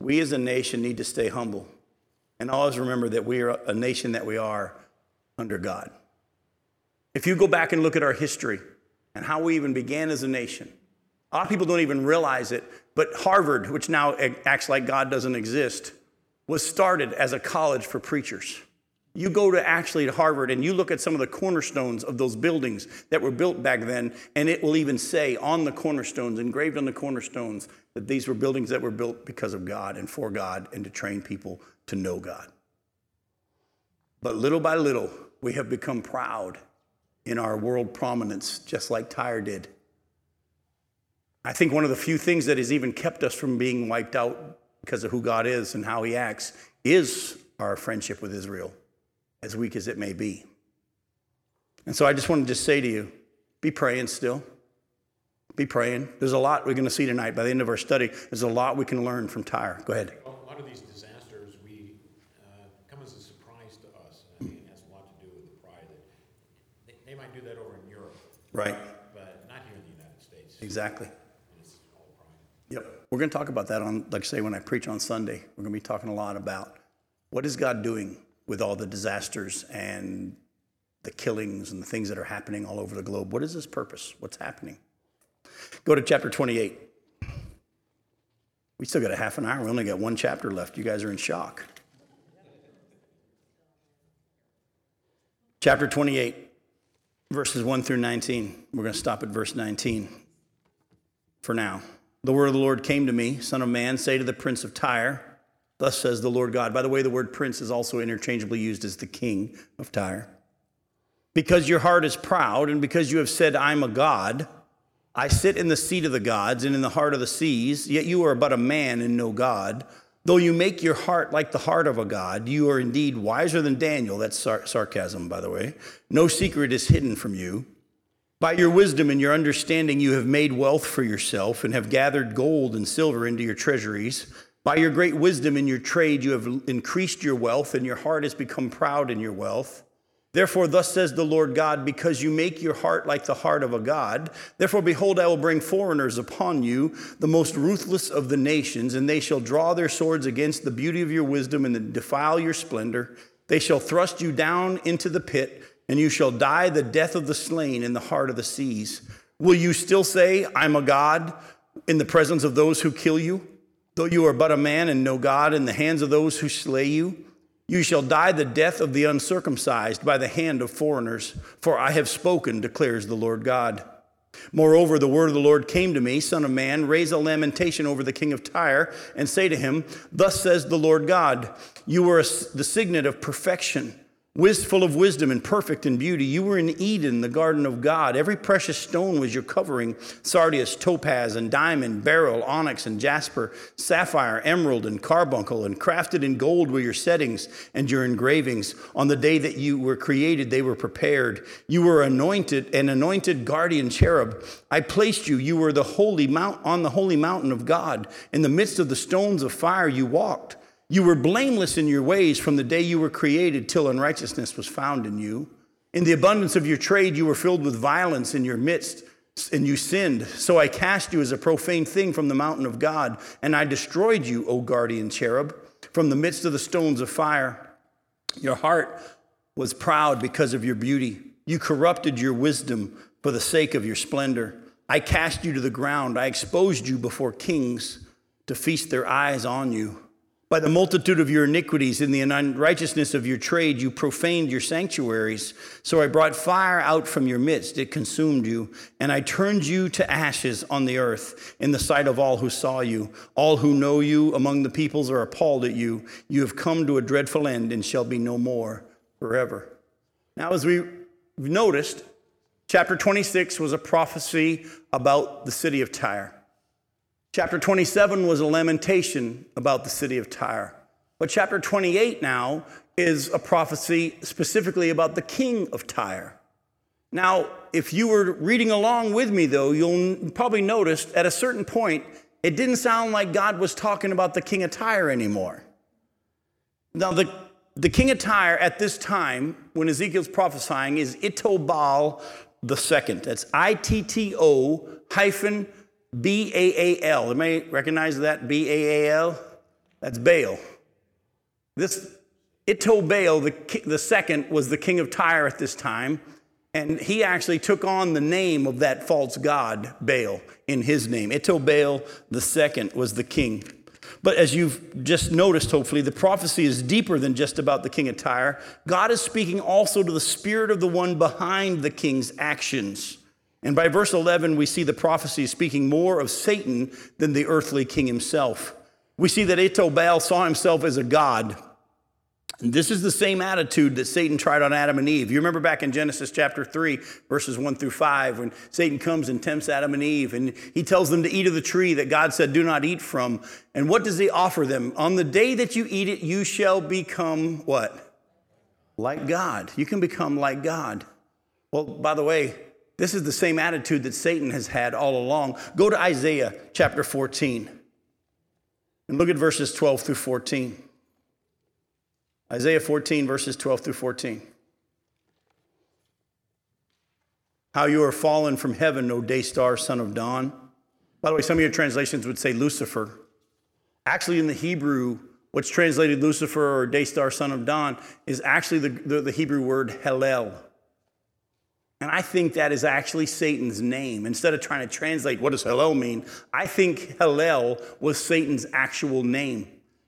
we as a nation need to stay humble. And always remember that we are a nation that we are under God. If you go back and look at our history and how we even began as a nation, a lot of people don't even realize it, but Harvard, which now acts like God doesn't exist, was started as a college for preachers. You go to actually to Harvard and you look at some of the cornerstones of those buildings that were built back then, and it will even say on the cornerstones, engraved on the cornerstones, that these were buildings that were built because of God and for God and to train people to know God. But little by little, we have become proud in our world prominence, just like Tyre did. I think one of the few things that has even kept us from being wiped out because of who God is and how he acts, is our friendship with Israel, as weak as it may be. And so I just wanted to say to you, be praying still. Be praying. There's a lot we're going to see tonight. By the end of our study, there's a lot we can learn from Tyre. Go ahead. A lot of these disasters come as a surprise to us. And I think it has a lot to do with the pride. They might do that over in Europe. Right. But not here in the United States. Exactly. Yep. We're going to talk about that on, like I say, when I preach on Sunday. We're going to be talking a lot about what is God doing with all the disasters and the killings and the things that are happening all over the globe. What is his purpose? What's happening? Go to chapter 28. We still got a half an hour. We only got one chapter left. You guys are in shock. Chapter 28, verses 1 through 19. We're going to stop at verse 19 for now. The word of the Lord came to me, Son of man, say to the prince of Tyre, thus says the Lord God. By the way, the word prince is also interchangeably used as the king of Tyre. Because your heart is proud, and because you have said, I'm a god, I sit in the seat of the gods and in the heart of the seas, yet you are but a man and no god. Though you make your heart like the heart of a god, you are indeed wiser than Daniel. That's sarcasm, by the way. No secret is hidden from you. By your wisdom and your understanding, you have made wealth for yourself and have gathered gold and silver into your treasuries. By your great wisdom in your trade, you have increased your wealth, and your heart has become proud in your wealth. Therefore, thus says the Lord God, because you make your heart like the heart of a god, therefore, behold, I will bring foreigners upon you, the most ruthless of the nations, and they shall draw their swords against the beauty of your wisdom and defile your splendor. They shall thrust you down into the pit, and you shall die the death of the slain in the heart of the seas. Will you still say, I'm a god, in the presence of those who kill you? Though you are but a man and no god, in the hands of those who slay you, you shall die the death of the uncircumcised by the hand of foreigners, for I have spoken, declares the Lord God. Moreover, the word of the Lord came to me, Son of man, raise a lamentation over the king of Tyre, and say to him, thus says the Lord God, you were the signet of perfection, full of wisdom and perfect in beauty. You were in Eden, the garden of God. Every precious stone was your covering, sardius, topaz, and diamond, beryl, onyx, and jasper, sapphire, emerald, and carbuncle, and crafted in gold were your settings and your engravings. On the day that you were created, they were prepared. You were an anointed guardian cherub. I placed you. You were on the holy mountain of God. In the midst of the stones of fire, you walked. You were blameless in your ways from the day you were created till unrighteousness was found in you. In the abundance of your trade, you were filled with violence in your midst, and you sinned. So I cast you as a profane thing from the mountain of God, and I destroyed you, O guardian cherub, from the midst of the stones of fire. Your heart was proud because of your beauty. You corrupted your wisdom for the sake of your splendor. I cast you to the ground. I exposed you before kings to feast their eyes on you. By the multitude of your iniquities, in the unrighteousness of your trade, you profaned your sanctuaries. So I brought fire out from your midst. It consumed you, and I turned you to ashes on the earth in the sight of all who saw you. All who know you among the peoples are appalled at you. You have come to a dreadful end and shall be no more forever. Now, as we've noticed, chapter 26 was a prophecy about the city of Tyre. Chapter 27 was a lamentation about the city of Tyre. But chapter 28 now is a prophecy specifically about the king of Tyre. Now, if you were reading along with me, though, you'll probably notice at a certain point, it didn't sound like God was talking about the king of Tyre anymore. Now, the king of Tyre at this time, when Ezekiel's prophesying, is Ithobaal II. That's Itto-Baal. You may recognize that, Baal. That's Baal. This Ithobaal the second was the king of Tyre at this time, and he actually took on the name of that false god, Baal, in his name. Ithobaal the second was the king. But as you've just noticed, hopefully, the prophecy is deeper than just about the king of Tyre. God is speaking also to the spirit of the one behind the king's actions. And by verse 11, we see the prophecy speaking more of Satan than the earthly king himself. We see that Ithobaal saw himself as a god. And this is the same attitude that Satan tried on Adam and Eve. You remember back in Genesis chapter 3, verses 1 through 5, when Satan comes and tempts Adam and Eve, and he tells them to eat of the tree that God said, do not eat from. And what does he offer them? On the day that you eat it, you shall become what? Like God. You can become like God. Well, by the way, this is the same attitude that Satan has had all along. Go to Isaiah chapter 14 and look at verses 12 through 14. Isaiah 14, verses 12 through 14. How you are fallen from heaven, O day star, son of dawn. By the way, some of your translations would say Lucifer. Actually, in the Hebrew, what's translated Lucifer or day star, son of dawn is actually the Hebrew word Helel. And I think that is actually Satan's name. Instead of trying to translate what does Helel mean, I think Helel was Satan's actual name.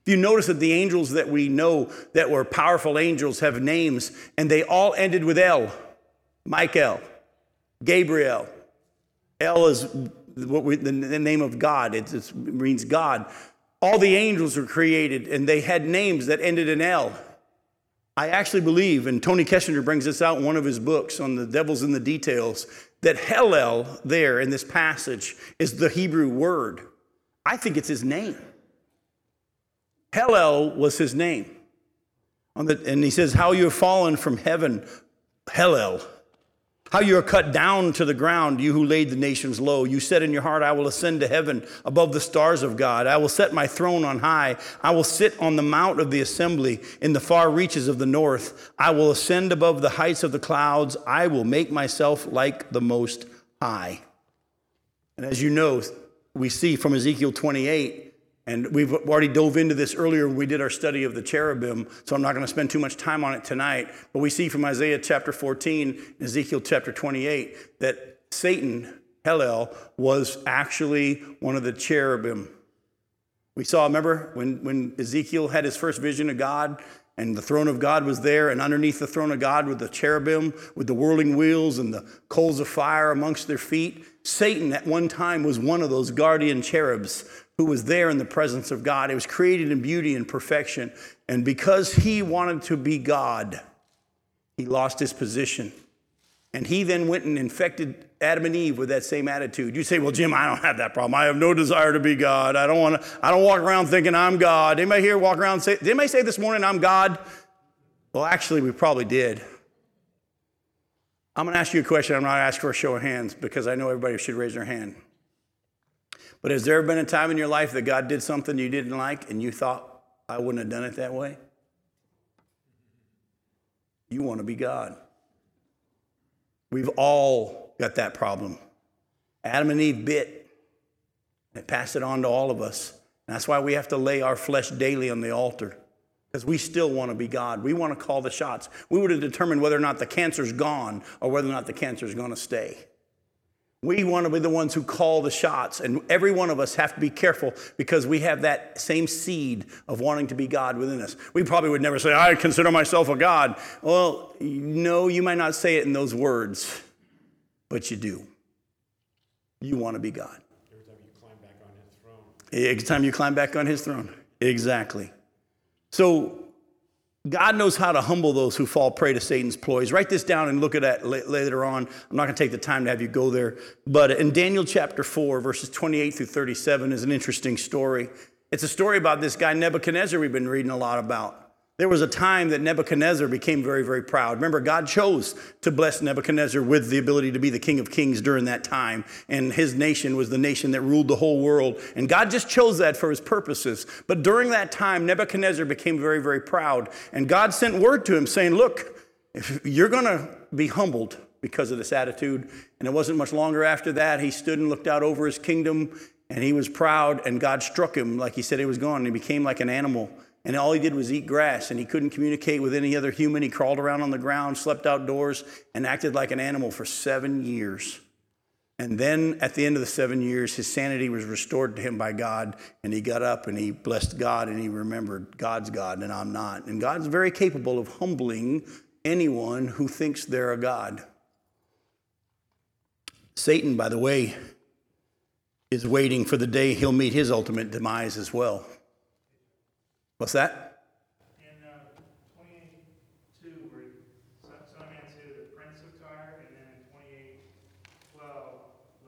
If you notice that the angels that we know that were powerful angels have names, and they all ended with El. Michael, Gabriel. El is the name of God. It means God. All the angels were created, and they had names that ended in El. I actually believe, and Tony Kessinger brings this out in one of his books on the devil's in the details, that Helel there in this passage is the Hebrew word. I think it's his name. Helel was his name. And he says, how you have fallen from heaven, Helel. How you are cut down to the ground, you who laid the nations low. You said in your heart, I will ascend to heaven above the stars of God. I will set my throne on high. I will sit on the mount of the assembly in the far reaches of the north. I will ascend above the heights of the clouds. I will make myself like the Most High. And as you know, we see from Ezekiel 28, and we've already dove into this earlier when we did our study of the cherubim, so I'm not going to spend too much time on it tonight. But we see from Isaiah chapter 14, Ezekiel chapter 28, that Satan, Helel, was actually one of the cherubim. We saw, remember, when Ezekiel had his first vision of God, and the throne of God was there, and underneath the throne of God with the cherubim, with the whirling wheels and the coals of fire amongst their feet. Satan at one time was one of those guardian cherubs who was there in the presence of God. It was created in beauty and perfection. And because he wanted to be God, he lost his position. And he then went and infected Adam and Eve with that same attitude. You say, well, Jim, I don't have that problem. I have no desire to be God. I don't walk around thinking I'm God. Anybody here walk around and say, did anybody say this morning I'm God? Well, actually, we probably did. I'm going to ask you a question. I'm not asking for a show of hands because I know everybody should raise their hand. But has there ever been a time in your life that God did something you didn't like and you thought, I wouldn't have done it that way? You want to be God. We've all got that problem. Adam and Eve bit. They passed it on to all of us. And that's why we have to lay our flesh daily on the altar. Because we still want to be God. We want to call the shots. We want to determine whether or not the cancer's gone or whether or not the cancer's going to stay. We want to be the ones who call the shots. And every one of us have to be careful because we have that same seed of wanting to be God within us. We probably would never say, I consider myself a God. Well, no, you might not say it in those words, but you do. You want to be God. Every time you climb back on his throne. Every time you climb back on his throne. Exactly. So God knows how to humble those who fall prey to Satan's ploys. Write this down and look at that later on. I'm not going to take the time to have you go there. But in Daniel chapter 4, verses 28 through 37 is an interesting story. It's a story about this guy Nebuchadnezzar we've been reading a lot about. There was a time that Nebuchadnezzar became very, very proud. Remember, God chose to bless Nebuchadnezzar with the ability to be the king of kings during that time. And his nation was the nation that ruled the whole world. And God just chose that for his purposes. But during that time, Nebuchadnezzar became very, very proud. And God sent word to him saying, look, if you're going to be humbled because of this attitude. And it wasn't much longer after that. He stood and looked out over his kingdom. And he was proud. And God struck him like he said he was going. And he became like an animal. And all he did was eat grass, and he couldn't communicate with any other human. He crawled around on the ground, slept outdoors, and acted like an animal for 7 years. And then at the end of the 7 years, his sanity was restored to him by God, and he got up and he blessed God, and he remembered God's God, and I'm not. And God's very capable of humbling anyone who thinks they're a God. Satan, by the way, is waiting for the day he'll meet his ultimate demise as well. What's that? In 28:2, where some answer the prince of Tyre, and then in 28:12,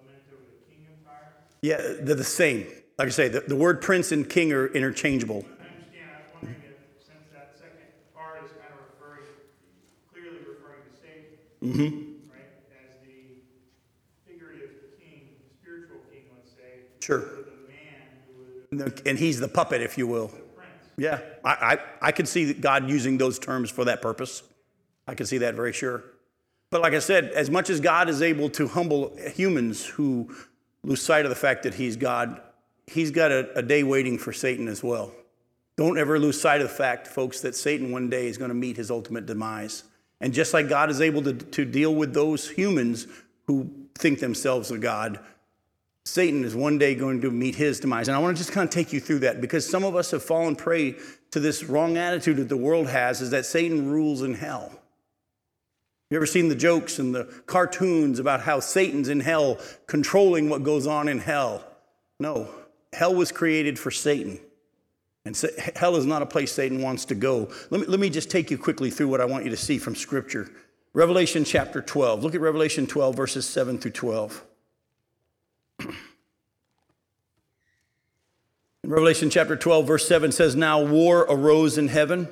lament over the king of Tyre. Yeah, they're the same. Like I say, the word prince and king are interchangeable. I understand. I was wondering if, since that second part is kind of clearly referring to Satan, right, as the figurative king, spiritual king, let's say. Sure. The man who is, and he's the puppet, if you will. Yeah, I could see God using those terms for that purpose. I could see that very sure. But like I said, as much as God is able to humble humans who lose sight of the fact that he's God, he's got a day waiting for Satan as well. Don't ever lose sight of the fact, folks, that Satan one day is going to meet his ultimate demise. And just like God is able to deal with those humans who think themselves a God, Satan is one day going to meet his demise. And I want to just kind of take you through that because some of us have fallen prey to this wrong attitude that the world has, is that Satan rules in hell. You ever seen the jokes and the cartoons about how Satan's in hell controlling what goes on in hell? No, hell was created for Satan. And hell is not a place Satan wants to go. Let me just take you quickly through what I want you to see from Scripture. Revelation chapter 12. Look at Revelation 12, verses 7 through 12. In Revelation chapter 12, verse 7 says, Now war arose in heaven.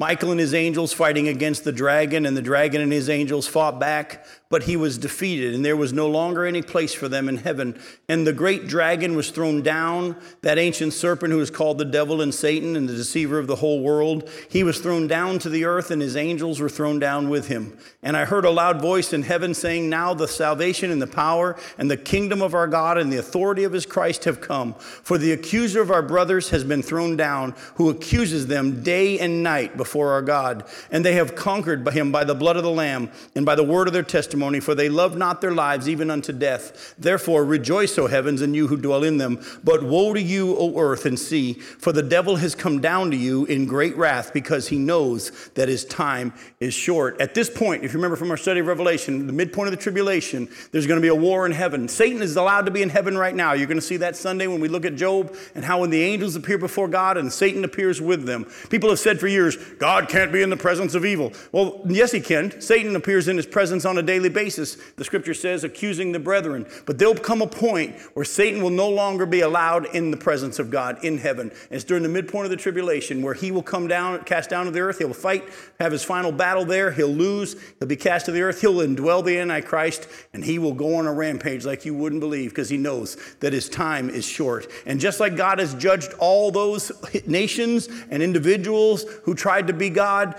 Michael and his angels fighting against the dragon, and the dragon and his angels fought back, but he was defeated, and there was no longer any place for them in heaven. And the great dragon was thrown down, that ancient serpent who is called the devil and Satan and the deceiver of the whole world. He was thrown down to the earth, and his angels were thrown down with him. And I heard a loud voice in heaven saying, "Now the salvation and the power and the kingdom of our God and the authority of his Christ have come. For the accuser of our brothers has been thrown down, who accuses them day and night before our God. And they have conquered by him by the blood of the Lamb and by the word of their testimony, for they love not their lives even unto death. Therefore rejoice, O heavens, and you who dwell in them. But woe to you, O earth and sea, for the devil has come down to you in great wrath, because he knows that his time is short." At this point, if you remember from our study of Revelation, the midpoint of the tribulation, there's going to be a war in heaven. Satan is allowed to be in heaven right now. You're going to see that Sunday when we look at Job and how when the angels appear before God and Satan appears with them. People have said for years, God can't be in the presence of evil. Well, yes, he can. Satan appears in his presence on a daily basis. The scripture says, accusing the brethren. But there'll come a point where Satan will no longer be allowed in the presence of God in heaven. And it's during the midpoint of the tribulation where he will come down, cast down to the earth. He'll fight, have his final battle there. He'll lose. He'll be cast to the earth. He'll indwell the Antichrist, and he will go on a rampage like you wouldn't believe, because he knows that his time is short. And just like God has judged all those nations and individuals who tried to be God,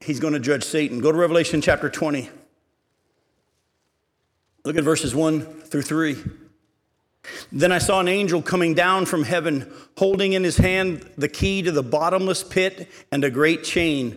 he's going to judge Satan. Go to Revelation chapter 20. Look at verses 1 through 3. Then I saw an angel coming down from heaven, holding in his hand the key to the bottomless pit and a great chain.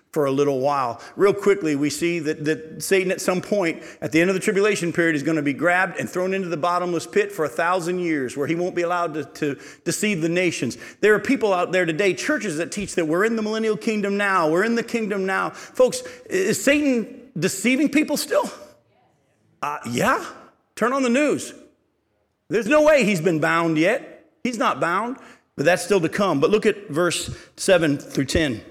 for a little while. Real quickly, we see that Satan at some point, at the end of the tribulation period, is going to be grabbed and thrown into the bottomless pit for 1,000 years, where he won't be allowed to deceive the nations. There are people out there today, churches that teach that we're in the millennial kingdom now, we're in the kingdom now. Folks, is Satan deceiving people still? Yeah. Turn on the news. There's no way he's been bound yet. He's not bound, but that's still to come. But look at verse 7 through 10.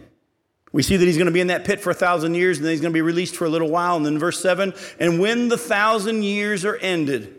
We see that he's going to be in that pit for 1,000 years, and then he's going to be released for a little while. And then verse 7, and when the 1,000 years are ended,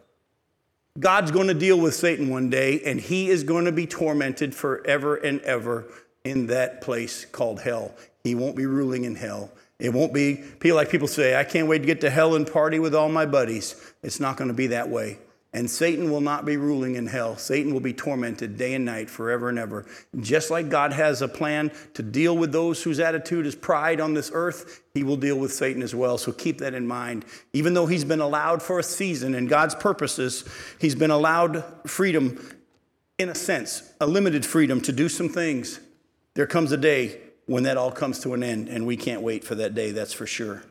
God's going to deal with Satan one day, and he is going to be tormented forever and ever in that place called hell. He won't be ruling in hell. It won't be, like people say, I can't wait to get to hell and party with all my buddies. It's not going to be that way. And Satan will not be ruling in hell. Satan will be tormented day and night forever and ever. Just like God has a plan to deal with those whose attitude is pride on this earth, he will deal with Satan as well. So keep that in mind. Even though he's been allowed for a season in God's purposes, he's been allowed freedom, in a sense, a limited freedom to do some things. There comes a day when that all comes to an end, and we can't wait for that day, that's for sure.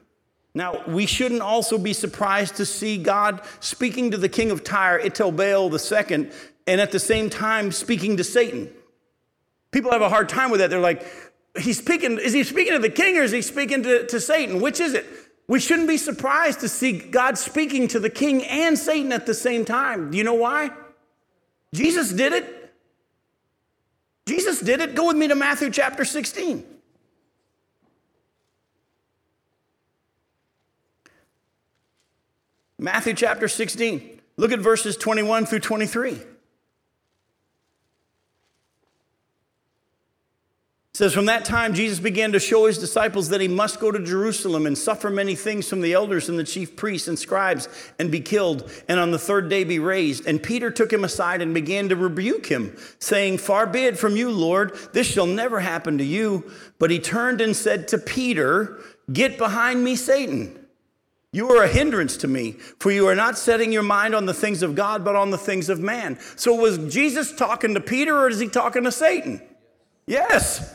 Now, we shouldn't also be surprised to see God speaking to the king of Tyre, Ithobaal II, and at the same time speaking to Satan. People have a hard time with that. They're like, is he speaking to the king, or is he speaking to Satan? Which is it? We shouldn't be surprised to see God speaking to the king and Satan at the same time. Do you know why? Jesus did it. Jesus did it. Go with me to Matthew chapter 16. Matthew chapter 16. Look at verses 21 through 23. It says, from that time, Jesus began to show his disciples that he must go to Jerusalem and suffer many things from the elders and the chief priests and scribes, and be killed, and on the third day be raised. And Peter took him aside and began to rebuke him, saying, far be it from you, Lord, this shall never happen to you. But he turned and said to Peter, get behind me, Satan. You are a hindrance to me, for you are not setting your mind on the things of God, but on the things of man. So was Jesus talking to Peter, or is he talking to Satan? Yes.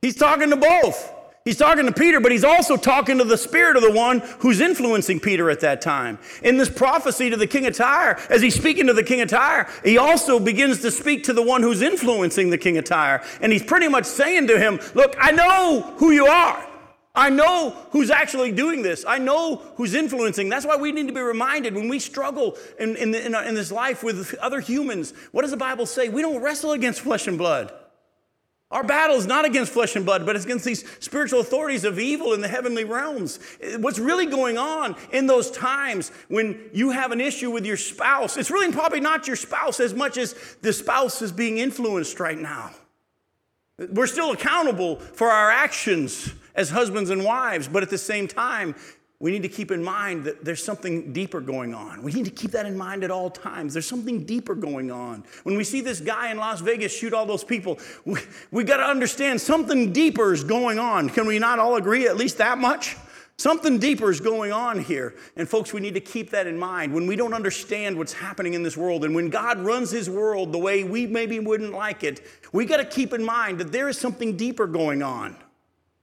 He's talking to both. He's talking to Peter, but he's also talking to the spirit of the one who's influencing Peter at that time. In this prophecy to the king of Tyre, as he's speaking to the king of Tyre, he also begins to speak to the one who's influencing the king of Tyre. And he's pretty much saying to him, look, I know who you are. I know who's actually doing this. I know who's influencing. That's why we need to be reminded when we struggle in this life with other humans. What does the Bible say? We don't wrestle against flesh and blood. Our battle is not against flesh and blood, but it's against these spiritual authorities of evil in the heavenly realms. What's really going on in those times when you have an issue with your spouse, it's really probably not your spouse as much as the spouse is being influenced right now. We're still accountable for our actions as husbands and wives, but at the same time, we need to keep in mind that there's something deeper going on. We need to keep that in mind at all times. There's something deeper going on. When we see this guy in Las Vegas shoot all those people, we got to understand something deeper is going on. Can we not all agree at least that much? Something deeper is going on here. And folks, we need to keep that in mind. When we don't understand what's happening in this world, and when God runs his world the way we maybe wouldn't like it, we got to keep in mind that there is something deeper going on.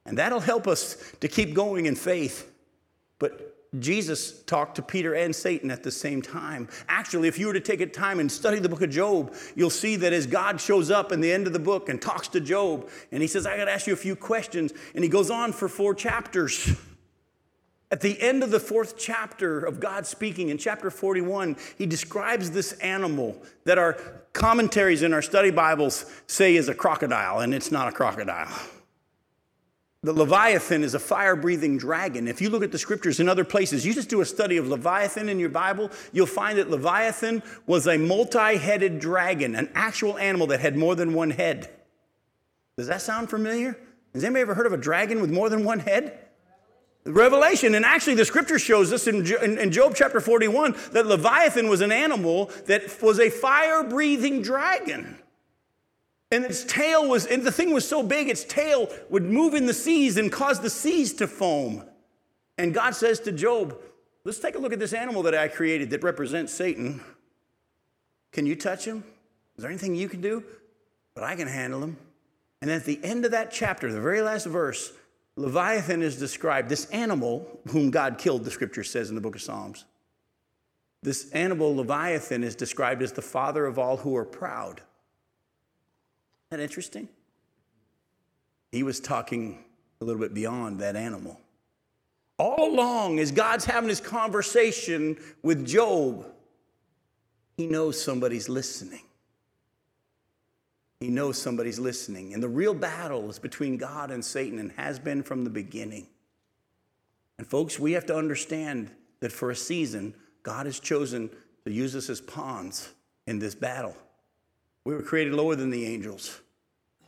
And that'll help us to keep going in faith. But Jesus talked to Peter and Satan at the same time. Actually, if you were to take a time and study the book of Job, you'll see that as God shows up in the end of the book and talks to Job, and he says, I got to ask you a few questions. And he goes on for 4 chapters. At the end of the 4th chapter of God speaking, in chapter 41, he describes this animal that our commentaries in our study Bibles say is a crocodile, and it's not a crocodile. The Leviathan is a fire-breathing dragon. If you look at the scriptures in other places, you just do a study of Leviathan in your Bible, you'll find that Leviathan was a multi-headed dragon, an actual animal that had more than one head. Does that sound familiar? Has anybody ever heard of a dragon with more than one head? Revelation, and actually the scripture shows us in Job chapter 41 that Leviathan was an animal that was a fire-breathing dragon. And its tail was, and the thing was so big, its tail would move in the seas and cause the seas to foam. And God says to Job, let's take a look at this animal that I created that represents Satan. Can you touch him? Is there anything you can do? But I can handle him. And at the end of that chapter, the very last verse, Leviathan is described, this animal whom God killed, the scripture says in the book of Psalms. This animal, Leviathan, is described as the father of all who are proud. Isn't that interesting? He was talking a little bit beyond that animal. All along, as God's having his conversation with Job, he knows somebody's listening. He knows somebody's listening. And the real battle is between God and Satan, and has been from the beginning. And folks, we have to understand that for a season, God has chosen to use us as pawns in this battle. We were created lower than the angels.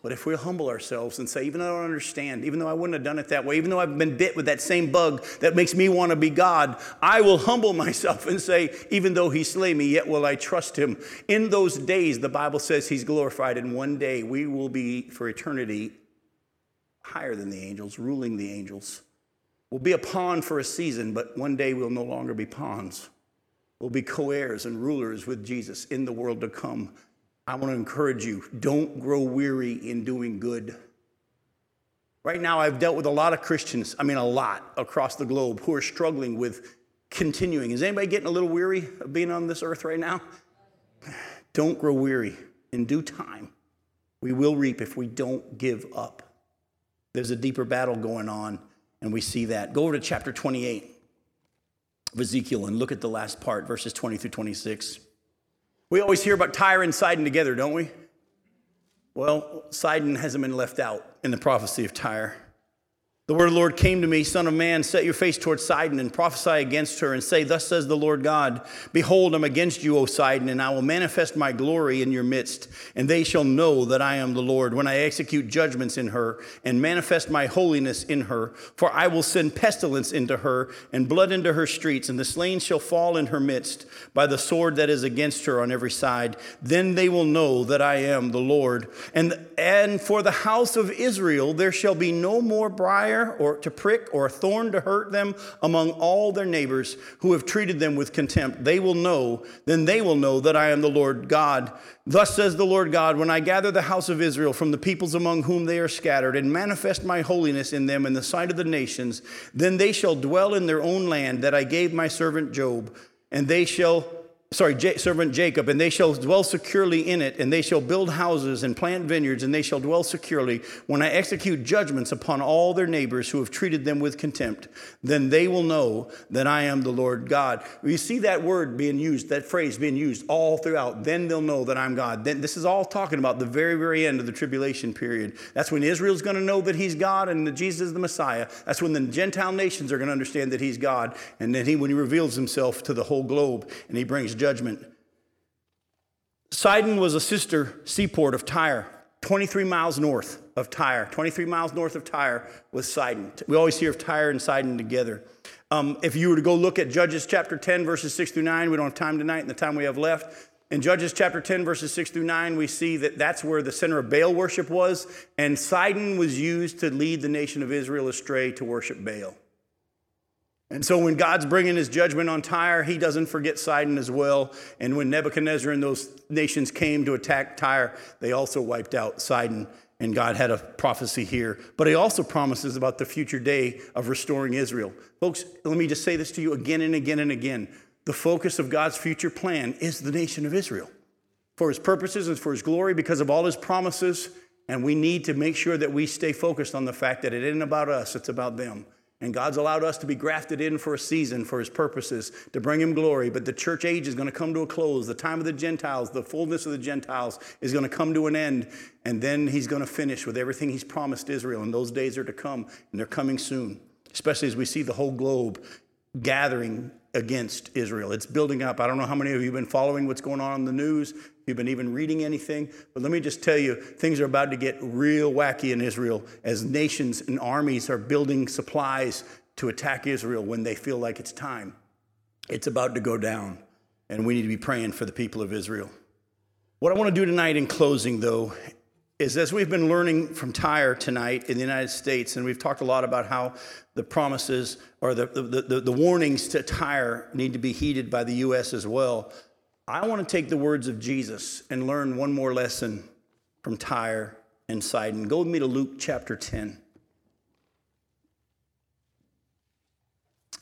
But if we humble ourselves and say, even though I don't understand, even though I wouldn't have done it that way, even though I've been bit with that same bug that makes me want to be God, I will humble myself and say, even though he slay me, yet will I trust him. In those days, the Bible says he's glorified, and one day we will be for eternity higher than the angels, ruling the angels. We'll be a pawn for a season, but one day we'll no longer be pawns. We'll be co-heirs and rulers with Jesus in the world to come. I want to encourage you, don't grow weary in doing good. Right now, I've dealt with a lot of Christians, a lot across the globe, who are struggling with continuing. Is anybody getting a little weary of being on this earth right now? Don't grow weary. In due time, we will reap if we don't give up. There's a deeper battle going on, and we see that. Go over to chapter 28 of Ezekiel and look at the last part, verses 20 through 26. We always hear about Tyre and Sidon together, don't we? Well, Sidon hasn't been left out in the prophecy of Tyre. The word of the Lord came to me, Son of man, set your face towards Sidon and prophesy against her and say, thus says the Lord God, behold, I'm against you, O Sidon, and I will manifest my glory in your midst, and they shall know that I am the Lord when I execute judgments in her and manifest my holiness in her. For I will send pestilence into her and blood into her streets, and the slain shall fall in her midst by the sword that is against her on every side. Then they will know that I am the Lord. And for the house of Israel there shall be no more briar fire or to prick or a thorn to hurt them among all their neighbors who have treated them with contempt. Then they will know that I am the Lord God. Thus says the Lord God, when I gather the house of Israel from the peoples among whom they are scattered and manifest my holiness in them in the sight of the nations, then they shall dwell in their own land that I gave my servant Job, and they shall servant Jacob, and they shall dwell securely in it, and they shall build houses and plant vineyards, and they shall dwell securely. When I execute judgments upon all their neighbors who have treated them with contempt, then they will know that I am the Lord God. You see that word being used, that phrase being used all throughout. Then they'll know that I'm God. Then this is all talking about the very, very end of the tribulation period. That's when Israel's going to know that he's God and that Jesus is the Messiah. That's when the Gentile nations are going to understand that he's God, and then when he reveals himself to the whole globe and he brings judgment. Sidon was a sister seaport of Tyre, 23 miles north of Tyre. 23 miles north of Tyre was Sidon. We always hear of Tyre and Sidon together. If you were to go look at Judges chapter 10, verses 6 through 9, we don't have time tonight and the time we have left. In Judges chapter 10, verses 6 through 9, we see that that's where the center of Baal worship was, and Sidon was used to lead the nation of Israel astray to worship Baal. And so when God's bringing his judgment on Tyre, he doesn't forget Sidon as well. And when Nebuchadnezzar and those nations came to attack Tyre, they also wiped out Sidon. And God had a prophecy here. But he also promises about the future day of restoring Israel. Folks, let me just say this to you again and again and again. The focus of God's future plan is the nation of Israel. For his purposes and for his glory, because of all his promises. And we need to make sure that we stay focused on the fact that it isn't about us, it's about them. And God's allowed us to be grafted in for a season for his purposes, to bring him glory. But the church age is going to come to a close. The time of the Gentiles, the fullness of the Gentiles is going to come to an end. And then he's going to finish with everything he's promised Israel. And those days are to come. And they're coming soon, especially as we see the whole globe gathering against Israel. It's building up. I don't know how many of you have been following what's going on in the news. You've been even reading anything. But let me just tell you, things are about to get real wacky in Israel as nations and armies are building supplies to attack Israel when they feel like it's time. It's about to go down, and we need to be praying for the people of Israel. What I want to do tonight in closing, though, is as we've been learning from Tyre tonight in the United States, and we've talked a lot about how the promises or the warnings to Tyre need to be heeded by the U.S. as well. I want to take the words of Jesus and learn one more lesson from Tyre and Sidon. Go with me to Luke chapter 10.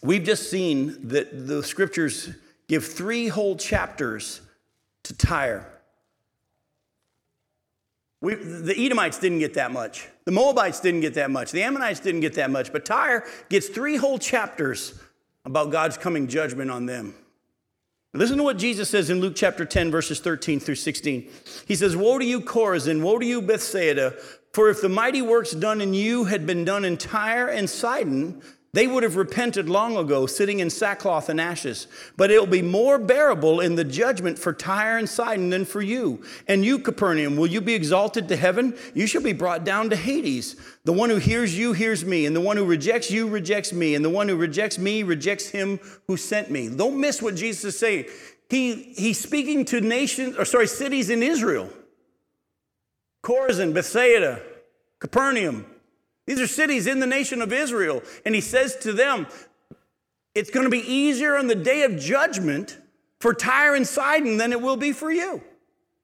We've just seen that the scriptures give three whole chapters to Tyre. The Edomites didn't get that much. The Moabites didn't get that much. The Ammonites didn't get that much. But Tyre gets three whole chapters about God's coming judgment on them. Listen to what Jesus says in Luke chapter 10, verses 13 through 16. He says, "Woe to you, Chorazin! Woe to you, Bethsaida! For if the mighty works done in you had been done in Tyre and Sidon, they would have repented long ago, sitting in sackcloth and ashes. But it will be more bearable in the judgment for Tyre and Sidon than for you. And you, Capernaum, will you be exalted to heaven? You shall be brought down to Hades. The one who hears you hears me, and the one who rejects you rejects me, and the one who rejects me rejects him who sent me." Don't miss what Jesus is saying. He's speaking to cities in Israel. Chorazin, Bethsaida, Capernaum. These are cities in the nation of Israel. And he says to them, it's going to be easier on the day of judgment for Tyre and Sidon than it will be for you.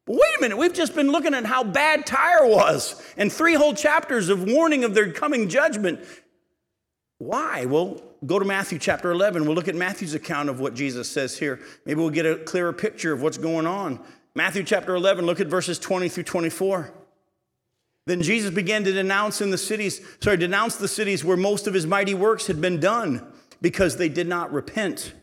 But wait a minute, we've just been looking at how bad Tyre was and three whole chapters of warning of their coming judgment. Why? Well, go to Matthew chapter 11. We'll look at Matthew's account of what Jesus says here. Maybe we'll get a clearer picture of what's going on. Matthew chapter 11, look at verses 20 through 24. Then Jesus began to denounce the cities where most of his mighty works had been done, because they did not repent.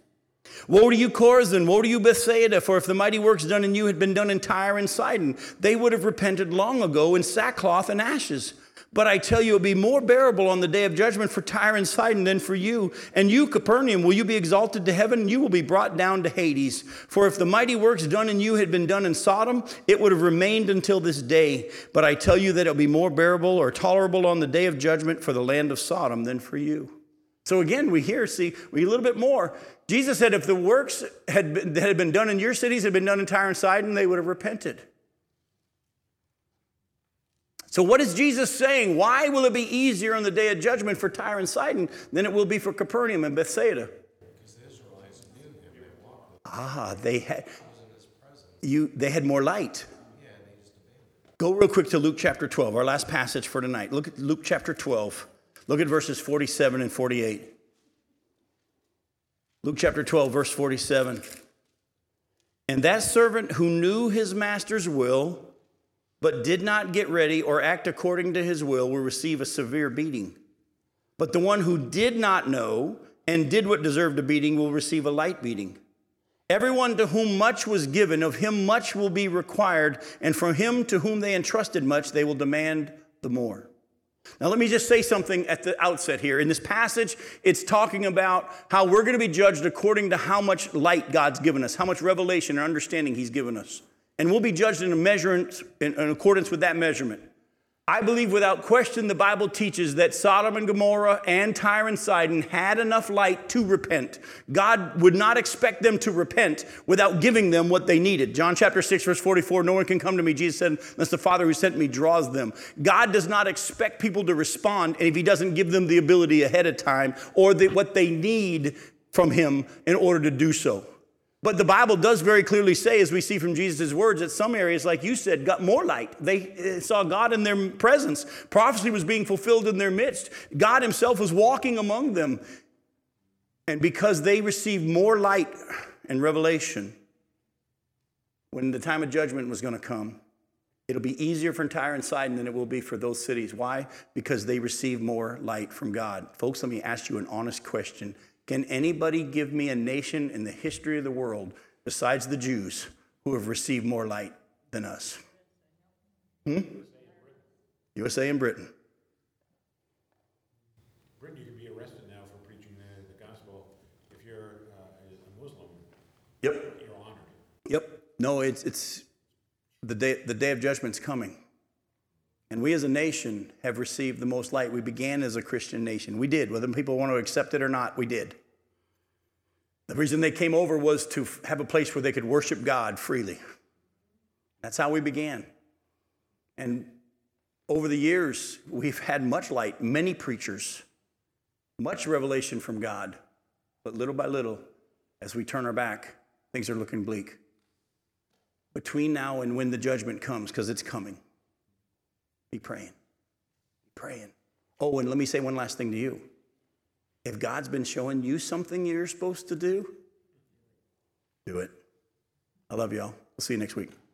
"Woe to you, Chorazin! Woe to you, Bethsaida! For if the mighty works done in you had been done in Tyre and Sidon, they would have repented long ago in sackcloth and ashes. But I tell you, it will be more bearable on the day of judgment for Tyre and Sidon than for you. And you, Capernaum, will you be exalted to heaven? And you will be brought down to Hades. For if the mighty works done in you had been done in Sodom, it would have remained until this day. But I tell you that it will be more bearable or tolerable on the day of judgment for the land of Sodom than for you." So again, we a little bit more. Jesus said if the works that had been done in your cities had been done in Tyre and Sidon, they would have repented. So what is Jesus saying? Why will it be easier on the day of judgment for Tyre and Sidon than it will be for Capernaum and Bethsaida? Because the Israelites knew him. They walked. They had more light. Yeah, they just debated. Go real quick to Luke chapter 12, our last passage for tonight. Look at Luke chapter 12. Look at verses 47 and 48. Luke chapter 12, verse 47. And that servant who knew his master's will, but did not get ready or act according to his will receive a severe beating. But the one who did not know and did what deserved a beating will receive a light beating. Everyone to whom much was given, of him much will be required, and from him to whom they entrusted much, they will demand the more. Now, let me just say something at the outset here. In this passage, it's talking about how we're going to be judged according to how much light God's given us, how much revelation or understanding he's given us. And we'll be judged in accordance with that measurement. I believe without question the Bible teaches that Sodom and Gomorrah and Tyre and Sidon had enough light to repent. God would not expect them to repent without giving them what they needed. John chapter 6, verse 44, no one can come to me, Jesus said, unless the Father who sent me draws them. God does not expect people to respond if he doesn't give them the ability ahead of time or what they need from him in order to do so. But the Bible does very clearly say, as we see from Jesus' words, that some areas, like you said, got more light. They saw God in their presence. Prophecy was being fulfilled in their midst. God himself was walking among them. And because they received more light and revelation, when the time of judgment was going to come, it'll be easier for Tyre and Sidon than it will be for those cities. Why? Because they received more light from God. Folks, let me ask you an honest question. Can anybody give me a nation in the history of the world besides the Jews who have received more light than us? USA and Britain. Britain, you can be arrested now for preaching the gospel. If you're a Muslim, You're honored. No, it's the day of judgment's coming. And we as a nation have received the most light. We began as a Christian nation. We did. Whether people want to accept it or not, we did. The reason they came over was to have a place where they could worship God freely. That's how we began. And over the years, we've had much light, many preachers, much revelation from God. But little by little, as we turn our back, things are looking bleak. Between now and when the judgment comes, because it's coming. Be praying. Oh, and let me say one last thing to you. If God's been showing you something you're supposed to do, do it. I love y'all. We'll see you next week.